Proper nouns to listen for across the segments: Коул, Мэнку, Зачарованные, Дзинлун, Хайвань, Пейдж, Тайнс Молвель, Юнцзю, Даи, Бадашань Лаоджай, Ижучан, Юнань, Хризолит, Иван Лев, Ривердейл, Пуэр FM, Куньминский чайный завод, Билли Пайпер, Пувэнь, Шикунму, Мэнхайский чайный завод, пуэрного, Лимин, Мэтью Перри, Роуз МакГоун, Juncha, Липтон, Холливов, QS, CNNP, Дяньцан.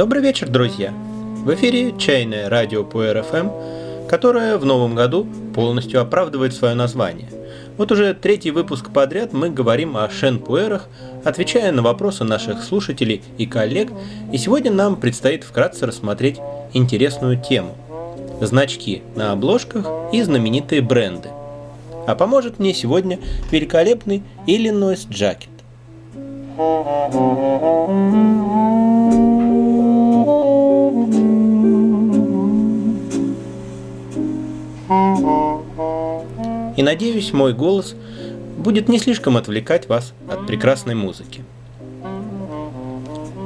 Добрый вечер, друзья! В эфире чайное радио Пуэр FM, которое в новом году полностью оправдывает свое название. Вот уже третий выпуск подряд мы говорим о шэн-пуэрах, отвечая на вопросы наших слушателей и коллег, и сегодня нам предстоит вкратце рассмотреть интересную тему – значки на обложках и знаменитые бренды. А поможет мне сегодня великолепный Illinois Джакет. И надеюсь, мой голос будет не слишком отвлекать вас от прекрасной музыки.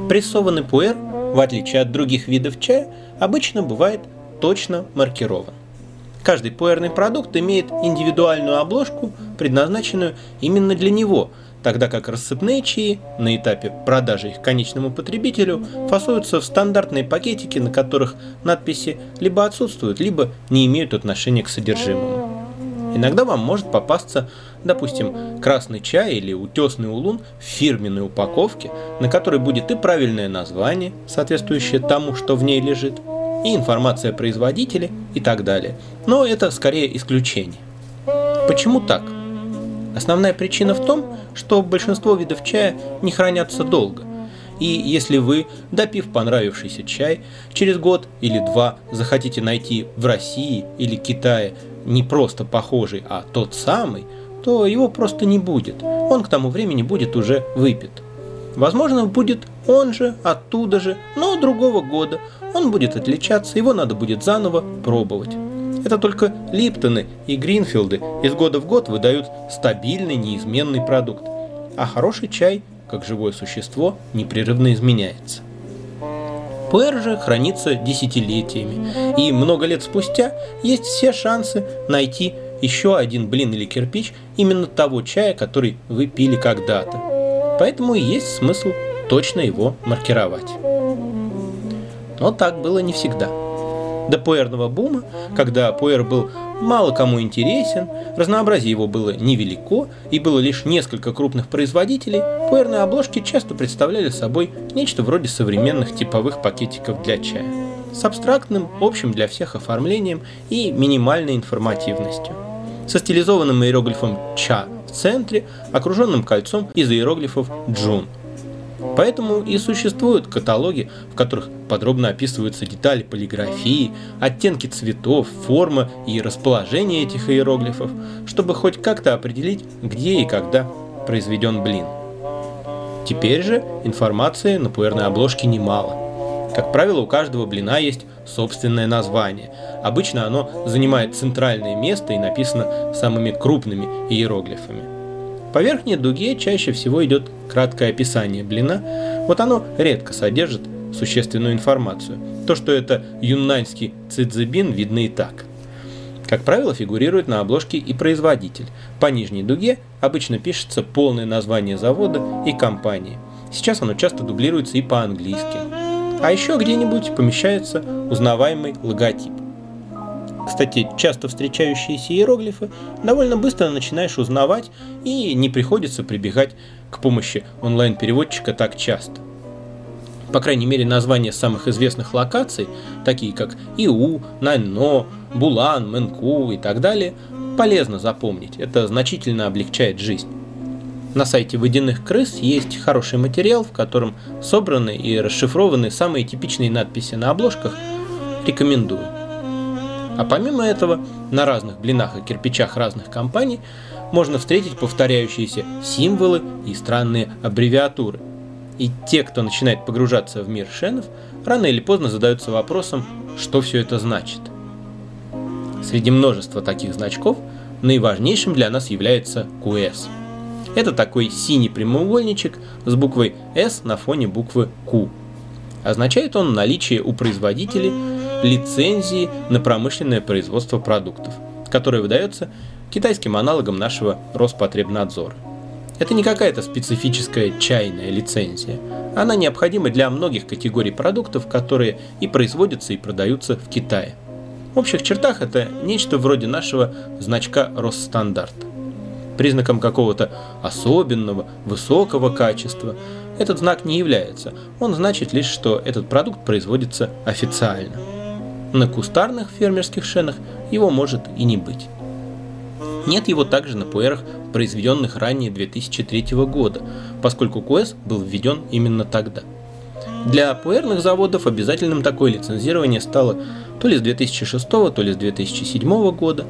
Прессованный пуэр, в отличие от других видов чая, обычно бывает точно маркирован. Каждый пуэрный продукт имеет индивидуальную обложку, предназначенную именно для него, тогда как рассыпные чаи на этапе продажи их конечному потребителю фасуются в стандартные пакетики, на которых надписи либо отсутствуют, либо не имеют отношения к содержимому. Иногда вам может попасться, допустим, красный чай или утесный улун в фирменной упаковке, на которой будет и правильное название, соответствующее тому, что в ней лежит, и информация о производителе и так далее. Но это скорее исключение. Почему так? Основная причина в том, что большинство видов чая не хранятся долго. И если вы, допив понравившийся чай, через год или два захотите найти в России или Китае не просто похожий, а тот самый, то его просто не будет. Он к тому времени будет уже выпит. Возможно, будет он же, оттуда же, но другого года. Он будет отличаться, его надо будет заново пробовать. Это только Липтоны и Гринфилды из года в год выдают стабильный, неизменный продукт. А хороший чай, как живое существо, непрерывно изменяется. Пуэр же хранится десятилетиями. И много лет спустя есть все шансы найти еще один блин или кирпич именно того чая, который вы пили когда-то. Поэтому и есть смысл точно его маркировать. Но так было не всегда. До пуэрного бума, когда пуэр был мало кому интересен, разнообразие его было невелико и было лишь несколько крупных производителей, пуэрные обложки часто представляли собой нечто вроде современных типовых пакетиков для чая, с абстрактным, общим для всех оформлением и минимальной информативностью, со стилизованным иероглифом «ча» в центре, окруженным кольцом из иероглифов «джун». Поэтому и существуют каталоги, в которых подробно описываются детали полиграфии, оттенки цветов, формы и расположение этих иероглифов, чтобы хоть как-то определить, где и когда произведен блин. Теперь же информации на пуэрной обложке немало. Как правило, у каждого блина есть собственное название. Обычно оно занимает центральное место и написано самыми крупными иероглифами. По верхней дуге чаще всего идет краткое описание блина, вот оно редко содержит существенную информацию. То, что это юнаньский цзыбин, видно и так. Как правило, фигурирует на обложке и производитель. По нижней дуге обычно пишется полное название завода и компании. Сейчас оно часто дублируется и по-английски. А еще где-нибудь помещается узнаваемый логотип. Кстати, часто встречающиеся иероглифы довольно быстро начинаешь узнавать, и не приходится прибегать к помощи онлайн-переводчика так часто. По крайней мере, названия самых известных локаций, такие как Иу, Наньно, Булан, Мэнку и так далее, полезно запомнить. Это значительно облегчает жизнь. На сайте «Водяных крыс» есть хороший материал, в котором собраны и расшифрованы самые типичные надписи на обложках. Рекомендую. А помимо этого, на разных блинах и кирпичах разных компаний можно встретить повторяющиеся символы и странные аббревиатуры. И те, кто начинает погружаться в мир шенов, рано или поздно задаются вопросом, что все это значит. Среди множества таких значков наиважнейшим для нас является QS. Это такой синий прямоугольничек с буквой S на фоне буквы Q. Означает он наличие у производителей лицензии на промышленное производство продуктов, которое выдается китайским аналогом нашего Роспотребнадзора. Это не какая-то специфическая чайная лицензия. Она необходима для многих категорий продуктов, которые и производятся, и продаются в Китае. В общих чертах это нечто вроде нашего значка Росстандартта. признаком какого-то особенного, высокого качества этот знак не является, он значит лишь, что этот продукт производится официально. На кустарных фермерских шенах его может и не быть. Нет его также на пуэрах, произведенных ранее 2003 года, поскольку КОЭС был введен именно тогда. Для пуэрных заводов обязательным такое лицензирование стало то ли с 2006, то ли с 2007 года,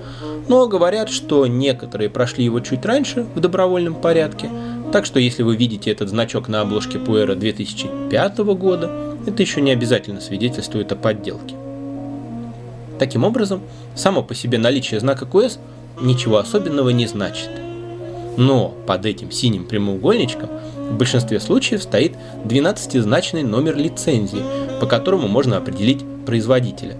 но говорят, что некоторые прошли его чуть раньше в добровольном порядке, так что если вы видите этот значок на обложке пуэра 2005 года, это еще не обязательно свидетельствует о подделке. Таким образом, само по себе наличие знака КОЭС ничего особенного не значит. Но под этим синим прямоугольничком в большинстве случаев стоит 12-значный номер лицензии, по которому можно определить производителя.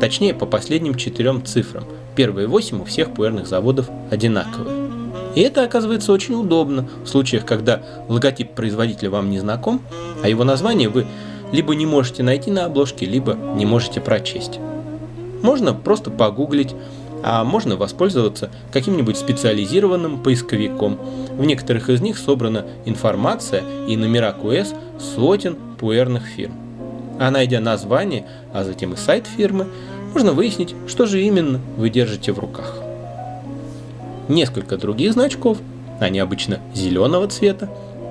Точнее, по последним 4 цифрам. Первые 8 у всех пуэрных заводов одинаковые. И это оказывается очень удобно в случаях, когда логотип производителя вам не знаком, а его название вы либо не можете найти на обложке, либо не можете прочесть. Можно просто погуглить, а можно воспользоваться каким-нибудь специализированным поисковиком. В некоторых из них собрана информация и номера КОЭС сотен пуэрных фирм. А найдя название, а затем и сайт фирмы, можно выяснить, что же именно вы держите в руках. Несколько других значков, они обычно зеленого цвета,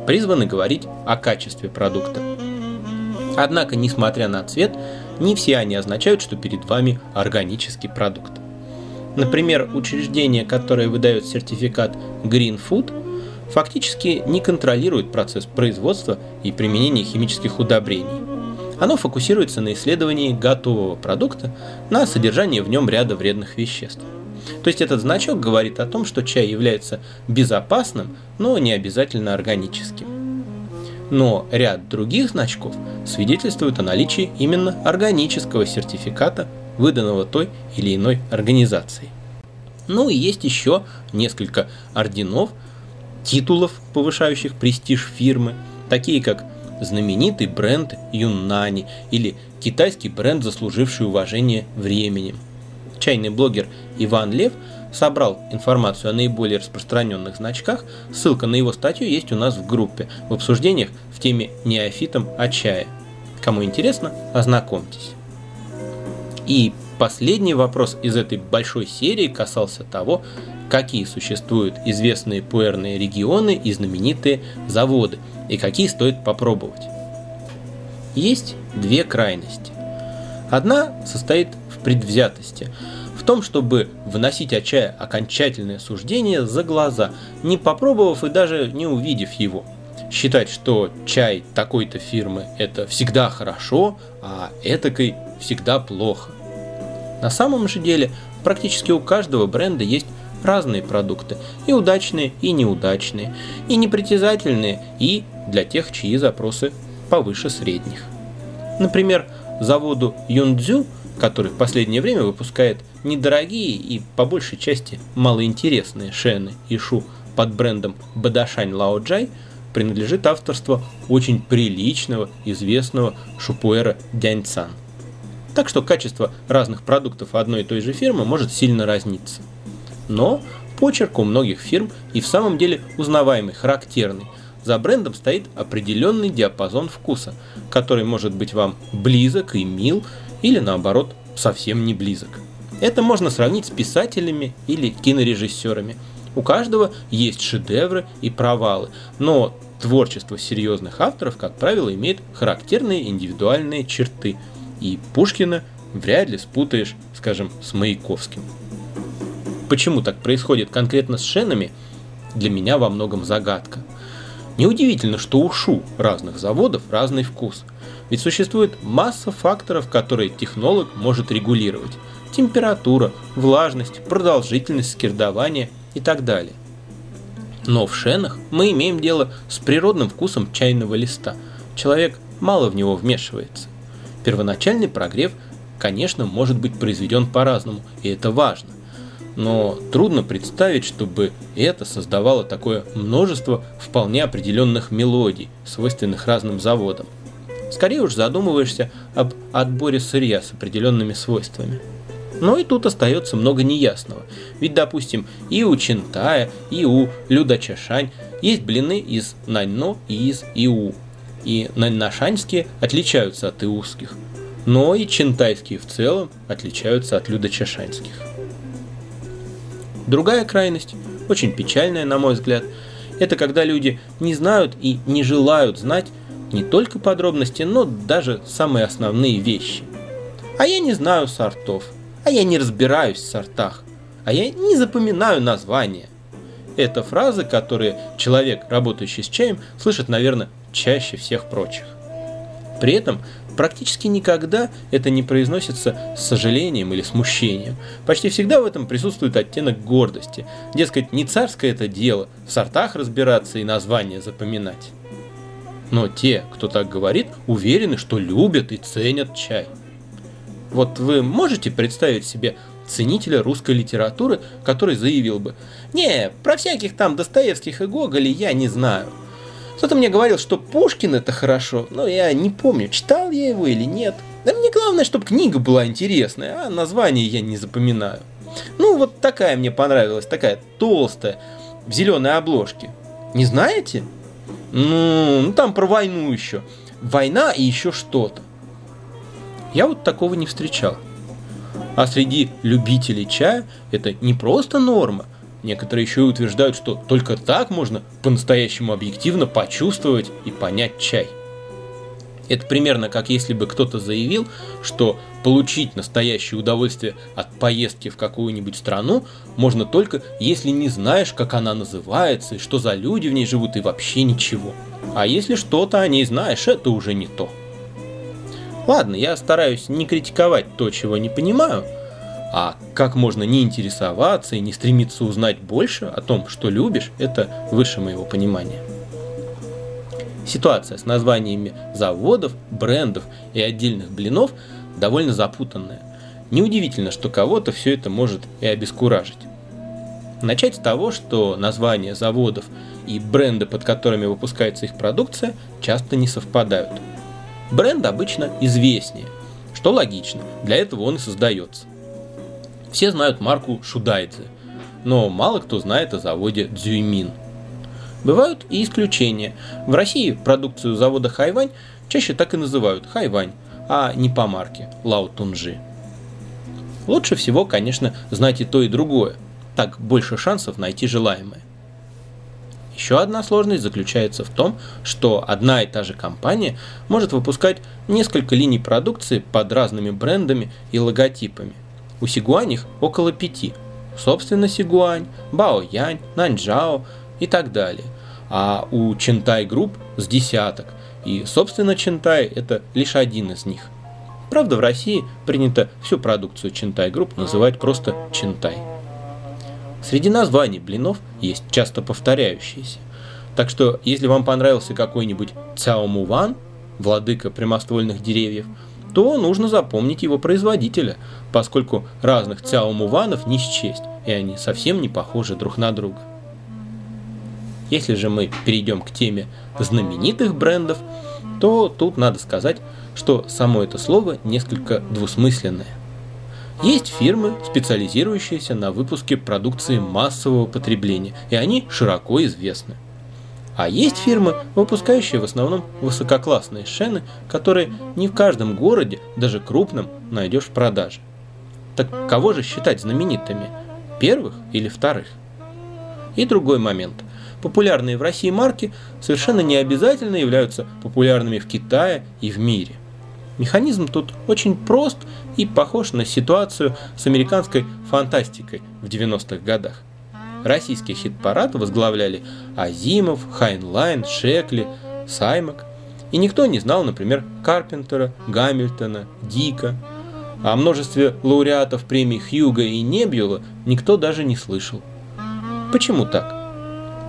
призваны говорить о качестве продукта. Однако, несмотря на цвет, не все они означают, что перед вами органический продукт. Например, учреждения, которые выдают сертификат Green Food, фактически не контролируют процесс производства и применения химических удобрений. Оно фокусируется на исследовании готового продукта, на содержании в нем ряда вредных веществ. То есть этот значок говорит о том, что чай является безопасным, но не обязательно органическим. Но ряд других значков свидетельствует о наличии именно органического сертификата, выданного той или иной организацией. Ну и есть еще несколько орденов, титулов, повышающих престиж фирмы, такие как знаменитый бренд Юнани или китайский бренд, заслуживший уважение временем. Чайный блогер Иван Лев собрал информацию о наиболее распространенных значках, ссылка на его статью есть у нас в группе, в обсуждениях в теме «Неофитом о чае». Кому интересно, ознакомьтесь. И последний вопрос из этой большой серии касался того, какие существуют известные пуэрные регионы и знаменитые заводы, и какие стоит попробовать. Есть две крайности. Одна состоит в предвзятости, в том, чтобы выносить о чае окончательное суждение за глаза, не попробовав и даже не увидев его. Считать, что чай такой-то фирмы – это всегда хорошо, а этакой – всегда плохо. На самом же деле, практически у каждого бренда есть разные продукты, и удачные, и неудачные, и непритязательные, и для тех, чьи запросы повыше средних. Например, заводу Юнцзю, который в последнее время выпускает недорогие и по большей части малоинтересные шены и шу под брендом Бадашань Лаоджай, принадлежит авторство очень приличного, известного шупуэра Дяньцан. Так что качество разных продуктов одной и той же фирмы может сильно разниться. Но почерк у многих фирм и в самом деле узнаваемый, характерный. За брендом стоит определенный диапазон вкуса, который может быть вам близок и мил, или наоборот, совсем не близок. Это можно сравнить с писателями или кинорежиссерами. У каждого есть шедевры и провалы, но творчество серьезных авторов, как правило, имеет характерные индивидуальные черты, и Пушкина вряд ли спутаешь, скажем, с Маяковским. Почему так происходит конкретно с шенами, для меня во многом загадка. Неудивительно, что у шу разных заводов разный вкус, ведь существует масса факторов, которые технолог может регулировать: температура, влажность, продолжительность скирдования и так далее. Но в шенах мы имеем дело с природным вкусом чайного листа. Человек мало в него вмешивается. Первоначальный прогрев, конечно, может быть произведен по-разному, и это важно. Но трудно представить, чтобы это создавало такое множество вполне определенных мелодий, свойственных разным заводам. Скорее уж задумываешься об отборе сырья с определенными свойствами. Но и тут остается много неясного. Ведь, допустим, и у Чинтая, и у Люда Чешань есть блины из наньно и из иу. И наньношаньские отличаются от иусских. Но и чинтайские в целом отличаются от людочешанских. Другая крайность, очень печальная, на мой взгляд, это когда люди не знают и не желают знать не только подробности, но даже самые основные вещи. А я не знаю сортов, а я не разбираюсь в сортах, а я не запоминаю названия. Это фразы, которые человек, работающий с чаем, слышит, наверное, чаще всех прочих. При этом практически никогда это не произносится с сожалением или смущением. Почти всегда в этом присутствует оттенок гордости. Дескать, не царское это дело, в сортах разбираться и названия запоминать. Но те, кто так говорит, уверены, что любят и ценят чай. Вот вы можете представить себе ценителя русской литературы, который заявил бы: «Не, про всяких там Достоевских и Гоголей я не знаю. Кто-то мне говорил, что Пушкин это хорошо, но я не помню, читал я его или нет. Да мне главное, чтобы книга была интересная, а название я не запоминаю. Ну, вот такая мне понравилась, такая толстая, в зеленой обложке. Не знаете? Ну, там про войну еще. Война и еще что-то». Я вот такого не встречал. А среди любителей чая это не просто норма. Некоторые еще и утверждают, что только так можно по-настоящему объективно почувствовать и понять чай. Это примерно как если бы кто-то заявил, что получить настоящее удовольствие от поездки в какую-нибудь страну можно только если не знаешь, как она называется, и что за люди в ней живут, и вообще ничего. А если что-то о ней знаешь, это уже не то. Ладно, я стараюсь не критиковать то, чего не понимаю. А как можно не интересоваться и не стремиться узнать больше о том, что любишь, это выше моего понимания. Ситуация с названиями заводов, брендов и отдельных блинов довольно запутанная. Неудивительно, что кого-то все это может и обескуражить. Начать с того, что названия заводов и бренды, под которыми выпускается их продукция, часто не совпадают. Бренд обычно известнее, что логично, для этого он и создается. Все знают марку Шудайцы, но мало кто знает о заводе Мин. Бывают и исключения. В России продукцию завода Хайвань чаще так и называют Хайвань, а не по марке Лао Тунжи. Лучше всего, конечно, знать и то, и другое. Так больше шансов найти желаемое. Еще одна сложность заключается в том, что одна и та же компания может выпускать несколько линий продукции под разными брендами и логотипами. У Сигуань их около 5. Собственно, Сигуань, Баоянь, Наньчжао и так далее. А у Чинтай групп с 10. И, собственно, Чинтай это лишь один из них. Правда, в России принято всю продукцию Чинтай групп называть просто Чинтай. Среди названий блинов есть часто повторяющиеся. Так что, если вам понравился какой-нибудь Цяомуван, владыка прямоствольных деревьев, то нужно запомнить его производителя, поскольку разных цяомуванов не счесть, и они совсем не похожи друг на друга. Если же мы перейдем к теме знаменитых брендов, то тут надо сказать, что само это слово несколько двусмысленное. Есть фирмы, специализирующиеся на выпуске продукции массового потребления, и они широко известны. А есть фирмы, выпускающие в основном высококлассные шены, которые не в каждом городе, даже крупном, найдешь в продаже. Так кого же считать знаменитыми? Первых или вторых? И другой момент. Популярные в России марки совершенно не обязательно являются популярными в Китае и в мире. Механизм тут очень прост и похож на ситуацию с американской фантастикой в 90-х годах. Российский хит-парад возглавляли Азимов, Хайнлайн, Шекли, Саймак. И никто не знал, например, Карпентера, Гамильтона, Дика. О множестве лауреатов премий Хьюга и Небьюла никто даже не слышал. Почему так?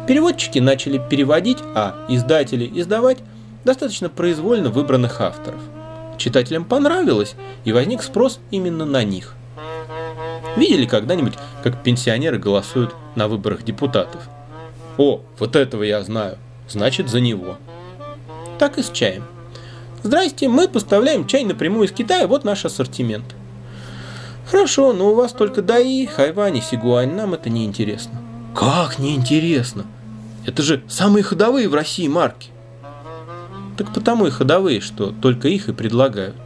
Переводчики начали переводить, а издатели издавать достаточно произвольно выбранных авторов. Читателям понравилось, и возник спрос именно на них. Видели когда-нибудь, как пенсионеры голосуют на выборах депутатов? «О, вот этого я знаю, значит за него». Так и с чаем. «Здрасте, мы поставляем чай напрямую из Китая, вот наш ассортимент». Хорошо, но у вас только Даи, Хайвань и Сигуань, нам это неинтересно. Как неинтересно? Это же самые ходовые в России марки. Так потому и ходовые, что только их и предлагают.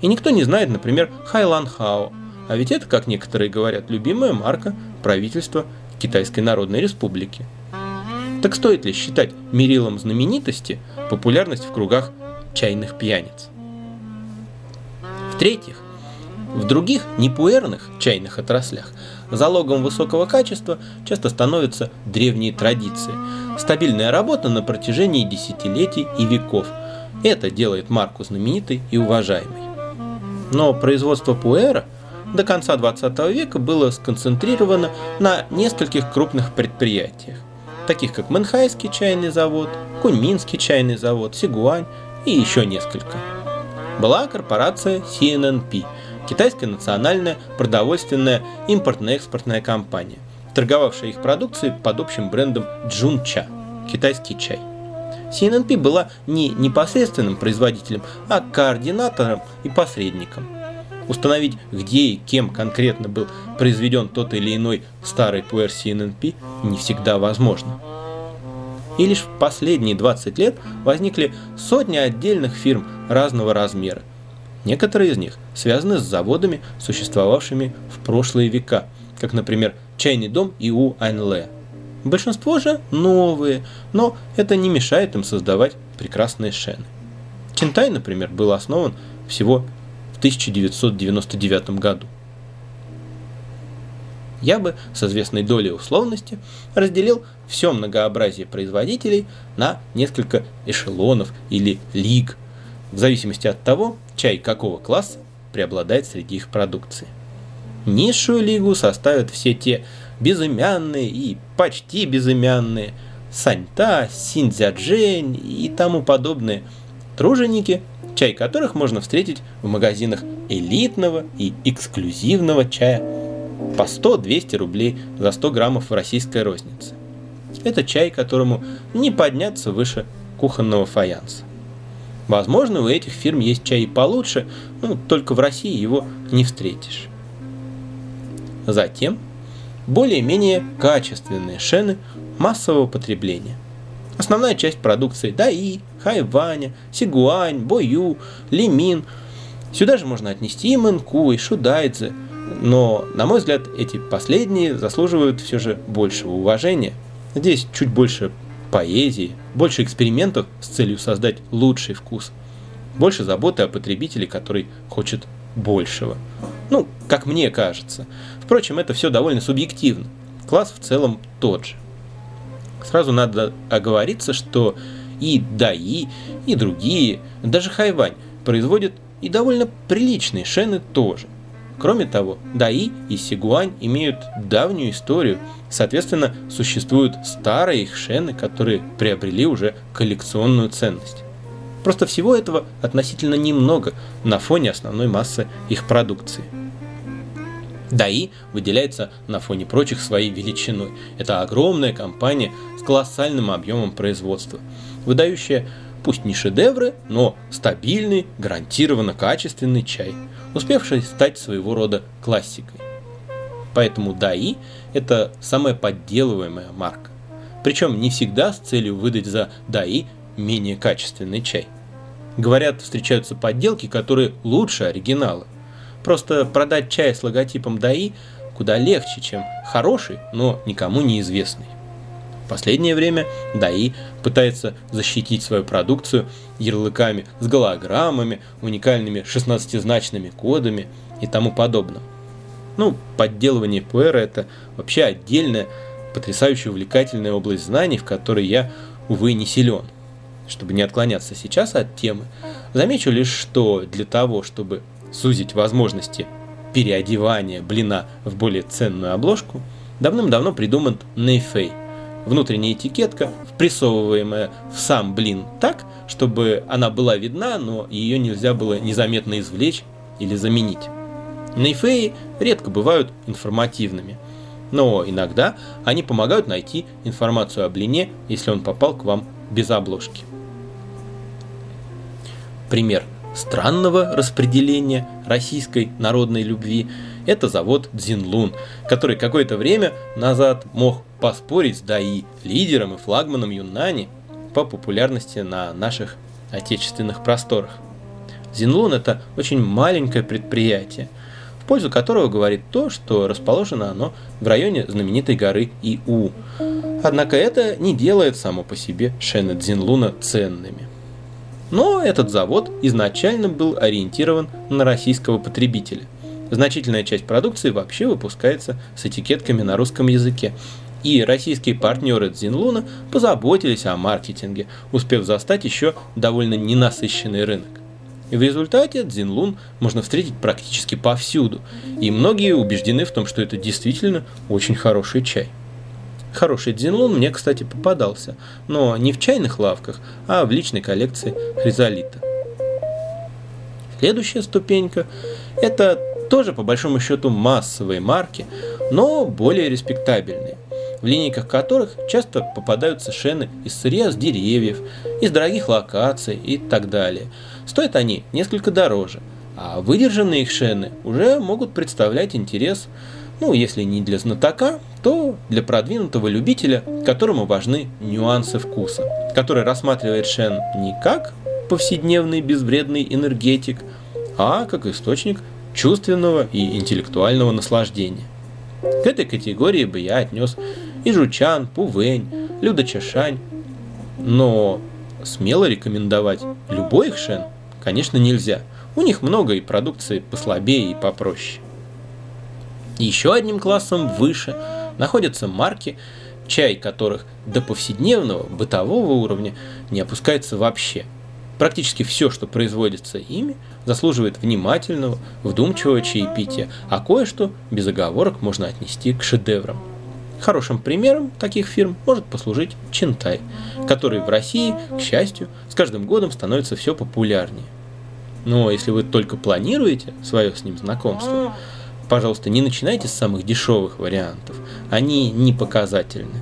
И никто не знает, например, Хайлан Хао. А ведь это, как некоторые говорят, любимая марка правительства Китайской Народной Республики. Так стоит ли считать мерилом знаменитости популярность в кругах чайных пьяниц? В-третьих, в других непуэрных чайных отраслях залогом высокого качества часто становятся древние традиции, стабильная работа на протяжении десятилетий и веков. Это делает марку знаменитой и уважаемой. Но производство пуэра до конца 20 века было сконцентрировано на нескольких крупных предприятиях, таких как Мэнхайский чайный завод, Куньминский чайный завод, Сигуань и еще несколько. Была корпорация CNNP, Китайская национальная продовольственная импортно-экспортная компания, торговавшая их продукцией под общим брендом Juncha – китайский чай. CNNP была не непосредственным производителем, а координатором и посредником. Установить, где и кем конкретно был произведен тот или иной старый пуэр CNNP, не всегда возможно. И лишь в последние 20 лет возникли сотни отдельных фирм разного размера. Некоторые из них связаны с заводами, существовавшими в прошлые века, как, например, Чайный дом Иу Аньле. Большинство же новые, но это не мешает им создавать прекрасные шены. Чинтай, например, был основан всего в 1999 году. Я бы с известной долей условности разделил все многообразие производителей на несколько эшелонов или лиг, в зависимости от того, чай какого класса преобладает среди их продукции. Низшую лигу составят все те безымянные и почти безымянные, Саньта, Синьцзяджэнь и тому подобные труженики, чай которых можно встретить в магазинах элитного и эксклюзивного чая по 100-200 рублей за 100 граммов в российской рознице. Это чай, которому не подняться выше кухонного фаянса. Возможно, у этих фирм есть чай и получше, но только в России его не встретишь. Затем более-менее качественные шены массового потребления. Основная часть продукции Даи, Хайваня, Сигуань, Бою, Лимин. Сюда же можно отнести и Мэнку, и Шудайцы, но, на мой взгляд, эти последние заслуживают все же большего уважения. Здесь чуть больше поэзии, больше экспериментов с целью создать лучший вкус, больше заботы о потребителе, который хочет большего. Ну, как мне кажется. Впрочем, это все довольно субъективно. Класс в целом тот же. Сразу надо оговориться, что и Даи, и другие, даже Хайвань, производят и довольно приличные шены тоже. Кроме того, Даи и Сигуань имеют давнюю историю, соответственно, существуют старые их шены, которые приобрели уже коллекционную ценность. Просто всего этого относительно немного на фоне основной массы их продукции. Даи выделяется на фоне прочих своей величиной. Это огромная компания с колоссальным объемом производства, выдающая пусть не шедевры, но стабильный, гарантированно качественный чай, успевший стать своего рода классикой. Поэтому Даи – это самая подделываемая марка. Причем не всегда с целью выдать за Даи менее качественный чай. Говорят, встречаются подделки, которые лучше оригинала. Просто продать чай с логотипом Даи куда легче, чем хороший, но никому неизвестный. В последнее время Даи пытается защитить свою продукцию ярлыками с голограммами, уникальными 16-значными кодами и тому подобное. Ну, подделывание пуэра – это вообще отдельная, потрясающе увлекательная область знаний, в которой я, увы, не силен. Чтобы не отклоняться сейчас от темы, замечу лишь, что для того, чтобы сузить возможности переодевания блина в более ценную обложку, давным-давно придуман нейфей – внутренняя этикетка, впрессовываемая в сам блин так, чтобы она была видна, но ее нельзя было незаметно извлечь или заменить. Нейфеи редко бывают информативными, но иногда они помогают найти информацию о блине, если он попал к вам без обложки. Пример странного распределения российской народной любви это завод Дзинлун, который какое-то время назад мог поспорить с Даи, лидером и флагманом Юнани по популярности на наших отечественных просторах. Дзинлун – это очень маленькое предприятие, в пользу которого говорит то, что расположено оно в районе знаменитой горы Иу. Однако это не делает само по себе шены Дзинлуна ценными. Но этот завод изначально был ориентирован на российского потребителя. Значительная часть продукции вообще выпускается с этикетками на русском языке. И российские партнеры Дзинлуна позаботились о маркетинге, успев застать еще довольно ненасыщенный рынок. И в результате Дзинлун можно встретить практически повсюду. И многие убеждены в том, что это действительно очень хороший чай. Хороший Дзинлун мне, кстати, попадался, но не в чайных лавках, а в личной коллекции Хризолита. Следующая ступенька – это тоже, по большому счету, массовые марки, но более респектабельные, в линейках которых часто попадаются шены из сырья с деревьев, из дорогих локаций и так далее. Стоят они несколько дороже, а выдержанные их шены уже могут представлять интерес, если не для знатока, то для продвинутого любителя, которому важны нюансы вкуса, который рассматривает шен не как повседневный безвредный энергетик, а как источник чувственного и интеллектуального наслаждения. К этой категории бы я отнес Ижучан, Пувэнь, Люда Чешань, но смело рекомендовать любой их шен, конечно, нельзя. У них много и продукции послабее и попроще. Еще одним классом выше находятся марки, чай которых до повседневного, бытового уровня не опускается вообще. Практически все, что производится ими, заслуживает внимательного, вдумчивого чаепития, а кое-что без оговорок можно отнести к шедеврам. Хорошим примером таких фирм может послужить Чинтай, который в России, к счастью, с каждым годом становится все популярнее. Но если вы только планируете свое с ним знакомство, пожалуйста, не начинайте с самых дешевых вариантов, они не показательны.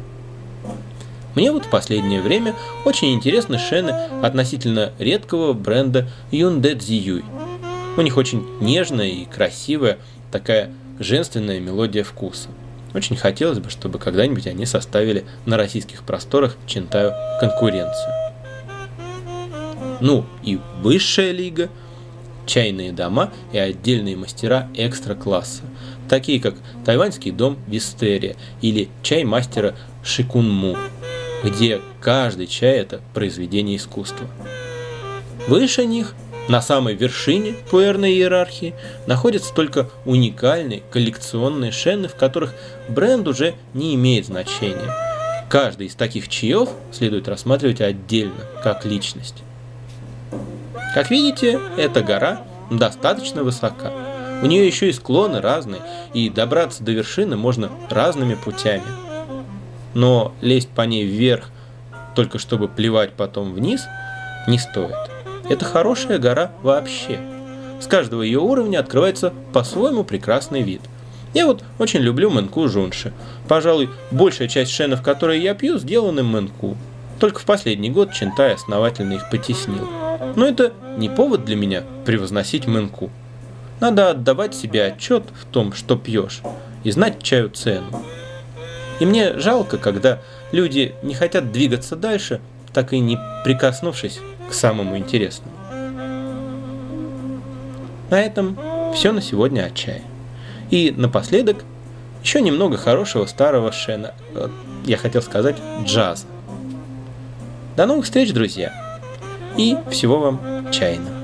Мне вот в последнее время очень интересны шены относительно редкого бренда Юнцзю. У них очень нежная и красивая такая женственная мелодия вкуса. Очень хотелось бы, чтобы когда-нибудь они составили на российских просторах Чинтаю конкуренцию. И высшая лига. Чайные дома и отдельные мастера экстра-класса, такие как тайваньский дом Вистерия или чай мастера Шикунму, где каждый чай – это произведение искусства. Выше них, на самой вершине пуэрной иерархии, находятся только уникальные коллекционные шены, в которых бренд уже не имеет значения. Каждый из таких чаев следует рассматривать отдельно, как личность. Как видите, эта гора достаточно высока. У нее еще и склоны разные, и добраться до вершины можно разными путями. Но лезть по ней вверх, только чтобы плевать потом вниз, не стоит. Это хорошая гора вообще. С каждого ее уровня открывается по-своему прекрасный вид. Я вот очень люблю Мэнку Juncha. Пожалуй, большая часть шенов, которые я пью, сделаны Мэнку. Только в последний год Чинтай основательно их потеснил. Но это не повод для меня превозносить Мэнку. Надо отдавать себе отчет в том, что пьешь, и знать чаю цену. И мне жалко, когда люди не хотят двигаться дальше, так и не прикоснувшись к самому интересному. На этом все на сегодня о чае. И напоследок еще немного хорошего старого шена, джаза. До новых встреч, друзья! И всего вам чайного.